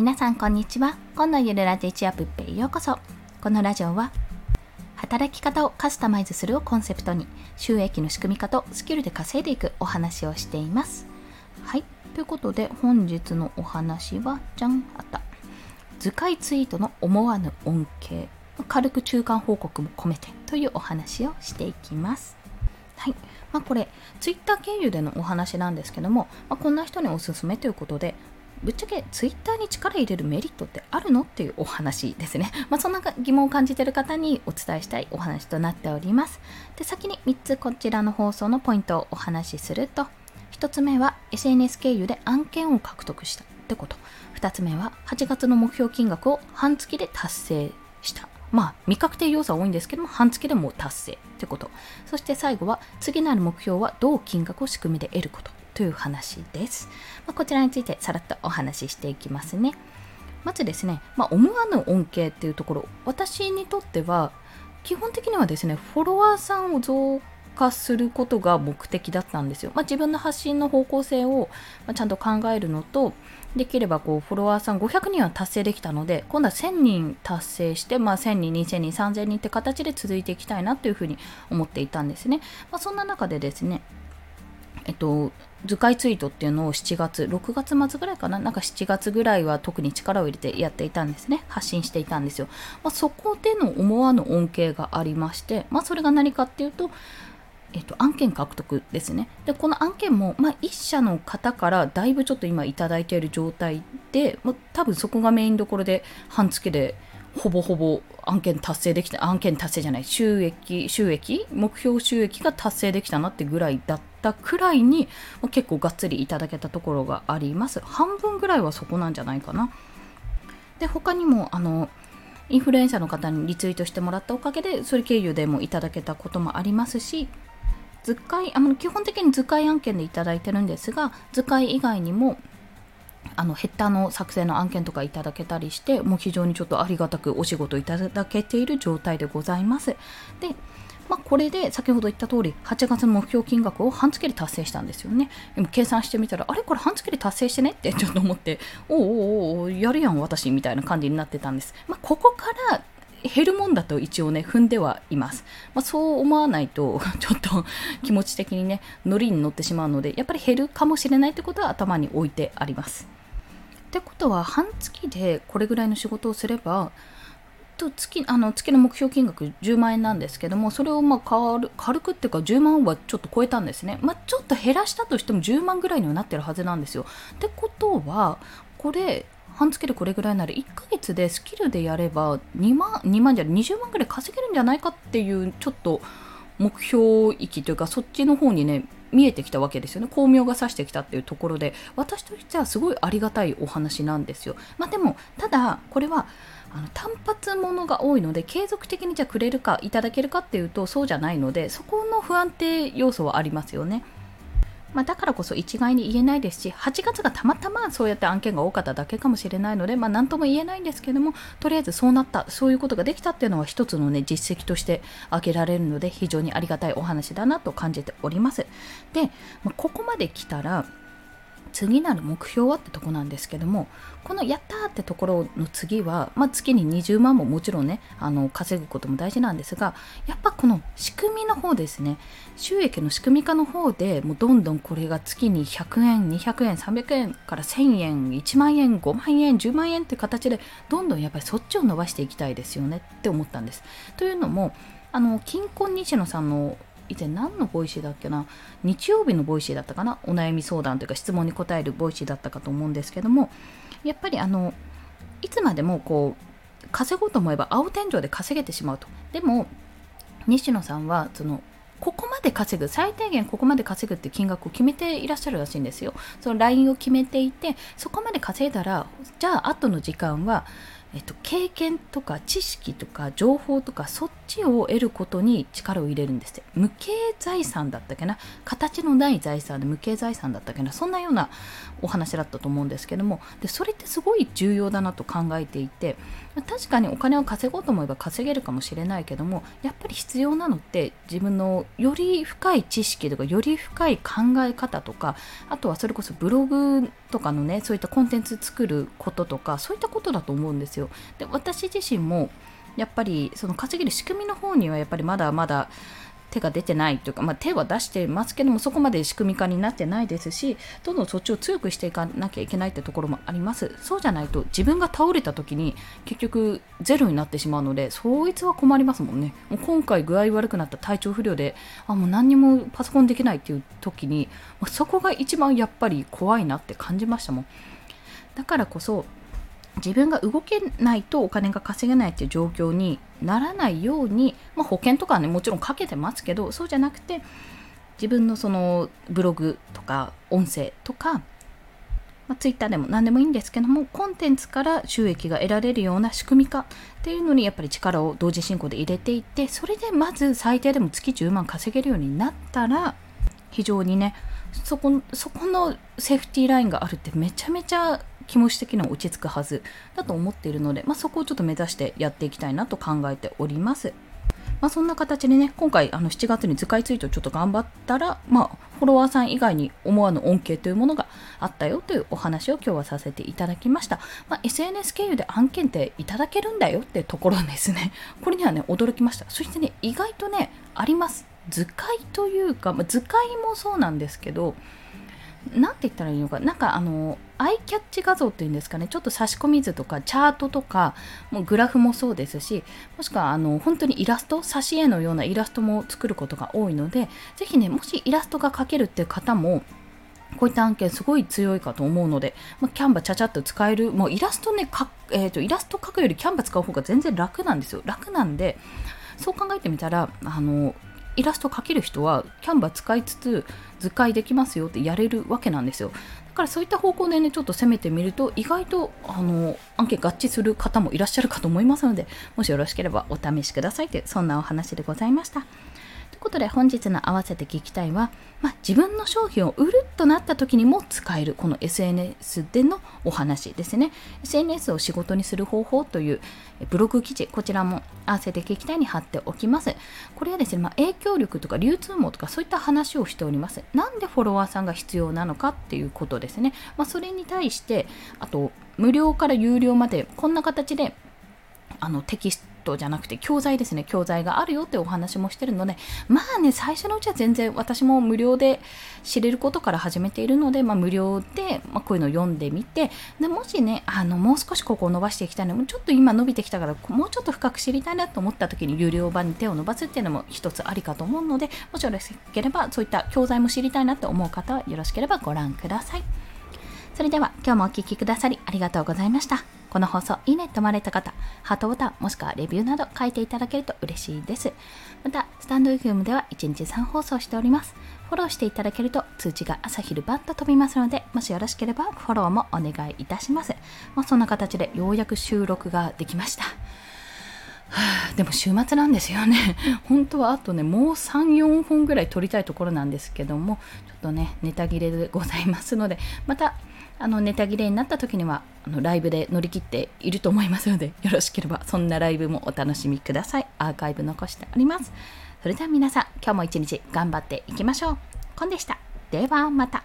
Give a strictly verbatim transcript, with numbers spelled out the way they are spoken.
皆さんこんにちは。今のゆるラジ一夜ぶっぺへようこそ。このラジオは働き方をカスタマイズするをコンセプトに収益の仕組み化とスキルで稼いでいくお話をしています。はい、ということで本日のお話はじゃんあった図解ツイートの思わぬ恩恵、軽く中間報告も込めてというお話をしていきます。はい、まあ、これツイッター経由でのお話なんですけども、まあ、こんな人におすすめということで、ぶっちゃけツイッターに力入れるメリットってあるのっていうお話ですね。まあ、そんな疑問を感じている方にお伝えしたいお話となっております。で、先にみっつこちらの放送のポイントをお話しすると、ひとつめは エスエヌエス 経由で案件を獲得したってこと、ふたつめははちがつの目標金額を半月で達成した、まあ未確定要素は多いんですけども半月でもう達成ってこと、そして最後は次なる目標は同金額を仕組みで得ることという話です。まあ、こちらについてさらっとお話ししていきますね。まずですね、まあ、思わぬ恩恵っていうところ、私にとっては基本的にはですねフォロワーさんを増加することが目的だったんですよ。まあ、自分の発信の方向性をちゃんと考えるのと、できればこうフォロワーさんごひゃくにんは達成できたので、今度はせんにん達成して、まあ、せんにん、にせんにん、さんぜんにんって形で続いていきたいなというふうに思っていたんですね。まあ、そんな中でですね、えっと図解ツイートっていうのをしちがつ、ろくがつ末ぐらいかな、なんかしちがつぐらいは特に力を入れてやっていたんですね、発信していたんですよ。まあ、そこでの思わぬ恩恵がありまして、まあ、それが何かっていうと、えっと、案件獲得ですね。で、この案件も、まあ、一社の方からだいぶちょっと今いただいている状態で、まあ、多分そこがメインどころで半月でほぼほぼ案件達成できた、案件達成じゃない、収益、収益、目標収益が達成できたなってぐらいだったくらいに、結構がっつりいただけたところがあります。半分ぐらいはそこなんじゃないかな。で、他にも、あの、インフルエンサーの方にリツイートしてもらったおかげで、それ経由でもいただけたこともありますし、図解、あの、基本的に図解案件でいただいてるんですが、図解以外にも、あのヘッダーの作成の案件とかいただけたりして、もう非常にちょっとありがたくお仕事いただけている状態でございます。で、まあ、これで先ほど言った通りはちがつの目標金額を半月で達成したんですよね。でも計算してみたら、あれこれ半月で達成してねってちょっと思って、おうおうおうやるやん私みたいな感じになってたんです。まあ、ここから減るもんだと一応ね踏んではいます。まあ、そう思わないとちょっと気持ち的にねノリに乗ってしまうので、やっぱり減るかもしれないってことは頭に置いてあります。ってことは半月でこれぐらいの仕事をすればと 月, あの月の目標金額じゅうまんえんなんですけども、それをまあ 軽, 軽くっていうかじゅうまんはちょっと超えたんですね。まあ、ちょっと減らしたとしてもじゅうまんぐらいにはなってるはずなんですよ。ってことはこれ半月でこれぐらいならいっかげつでスキルでやればにまん、にまんじゃないにじゅうまんぐらい稼げるんじゃないかっていう、ちょっと目標域というかそっちの方にね見えてきたわけですよね。光明が差してきたっていうところで、私としてはすごいありがたいお話なんですよ。まあ、でもただこれはあの単発ものが多いので、継続的にじゃあくれるかいただけるかっていうとそうじゃないので、そこの不安定要素はありますよね。まあ、だからこそ一概に言えないですし、はちがつがたまたまそうやって案件が多かっただけかもしれないので、まあ、何とも言えないんですけども、とりあえずそうなった、そういうことができたっていうのは一つの、ね、実績として挙げられるので、非常にありがたいお話だなと感じております。で、まあ、ここまで来たら次なる目標はってとこなんですけども、このやったーってところの次は、まあ、月ににじゅうまんももちろんねあの稼ぐことも大事なんですが、やっぱこの仕組みの方ですね、収益の仕組み化の方でもうどんどんこれが月にひゃくえん、にひゃくえん、さんびゃくえんからせんえん、いちまんえん、ごまんえん、じゅうまんえんって形でどんどんやっぱりそっちを伸ばしていきたいですよねって思ったんです。というのもあの金婚西野さんの以前何のボイシーだっけな、日曜日のボイシーだったかな、お悩み相談というか質問に答えるボイシーだったかと思うんですけども、やっぱりあのいつまでもこう稼ごうと思えば青天井で稼げてしまうと。でも西野さんはそのここまで稼ぐ、最低限ここまで稼ぐって金額を決めていらっしゃるらしいんですよ。そのラインを決めていて、そこまで稼いだらじゃあ後の時間はえっと、経験とか知識とか情報とかそっちを得ることに力を入れるんですって。無形財産だったっけな、形のない財産で無形財産だったっけな、そんなようなお話だったと思うんですけども、でそれってすごい重要だなと考えていて、確かにお金を稼ごうと思えば稼げるかもしれないけども、やっぱり必要なのって自分のより深い知識とかより深い考え方とか、あとはそれこそブログとかのね、そういったコンテンツ作ることとか、そういったことだと思うんですよ。で私自身もやっぱりその稼げる仕組みの方にはやっぱりまだまだ手が出てないというか、まあ、手は出してますけどもそこまで仕組み化になってないですし、どんどんそっちを強くしていかなきゃいけないってところもあります。そうじゃないと自分が倒れた時に結局ゼロになってしまうので、そいつは困りますもんね。もう今回具合悪くなった体調不良であもう何にもパソコンできないっていう時に、そこが一番やっぱり怖いなって感じましたもん。だからこそ自分が動けないとお金が稼げないっていう状況にならないように、まあ、保険とかはねもちろんかけてますけど、そうじゃなくて自分のそのブログとか音声とか、まあ、ツイッターでも何でもいいんですけども、コンテンツから収益が得られるような仕組み化っていうのにやっぱり力を同時進行で入れていって、それでまず最低でも月じゅうまん稼げるようになったら、非常にねそこ、そこのセーフティーラインがあるってめちゃめちゃ気持ち的には落ち着くはずだと思っているので、まあ、そこをちょっと目指してやっていきたいなと考えております。まあ、そんな形でね、今回あのしちがつに図解ツイートをちょっと頑張ったら、まあ、フォロワーさん以外に思わぬ恩恵というものがあったよというお話を今日はさせていただきました。まあ、エスエヌエス 経由で案件っていただけるんだよってところですね。これにはね驚きました。そしてね意外とねあります。図解というか、まあ、図解もそうなんですけど、なんて言ったらいいのか、なんかあのアイキャッチ画像っていうんですかね、ちょっと差し込み図とかチャートとかもうグラフもそうですし、もしくはあの本当にイラスト、挿絵のようなイラストも作ることが多いので、ぜひねもしイラストが描けるっていう方もこういった案件すごい強いかと思うので、まあ、キャンバちゃちゃっと使える、もうイラストねか、えーと、イラスト描くよりキャンバ使う方が全然楽なんですよ。楽なんで、そう考えてみたらあのイラスト描ける人はキャンバ使いつつ図解できますよってやれるわけなんですよ。だからそういった方向でねちょっと攻めてみると、意外とあの案件合致する方もいらっしゃるかと思いますので、もしよろしければお試しくださいという、そんなお話でございました。ということで本日の合わせて聞きたいは、まあ、自分の商品を売るとなった時にも使えるこの エスエヌエス でのお話ですね。 エスエヌエス を仕事にする方法というブログ記事、こちらも合わせて聞きたいに貼っておきます。これはですね、まあ、影響力とか流通網とかそういった話をしております。なんでフォロワーさんが必要なのかっていうことですね。まあ、それに対して、あと無料から有料までこんな形であのテキストじゃなくて教材ですね、教材があるよってお話もしてるので、まあね最初のうちは全然私も無料で知れることから始めているので、まあ、無料で、まあ、こういうのを読んでみて、でもしねあのもう少しここを伸ばしていきたいの、ちょっと今伸びてきたからもうちょっと深く知りたいなと思った時に有料版に手を伸ばすっていうのも一つありかと思うので、もしよろしければそういった教材も知りたいなと思う方はよろしければご覧ください。それでは今日もお聞きくださりありがとうございました。この放送いいねと思われた方、ハートボタンもしくはレビューなど書いていただけると嬉しいです。またスタンドエフエムではいちにちさん放送しております。フォローしていただけると通知が朝昼晩と飛びますので、もしよろしければフォローもお願いいたします。まあ、そんな形でようやく収録ができました。はあ、でも週末なんですよね。本当はあとねもう さん,よん 本ぐらい撮りたいところなんですけども、ちょっとねネタ切れでございますので、またあのネタ切れになった時にはあのライブで乗り切っていると思いますので、よろしければそんなライブもお楽しみください。アーカイブ残しております。それでは皆さん今日も一日頑張っていきましょう。コンでした。ではまた。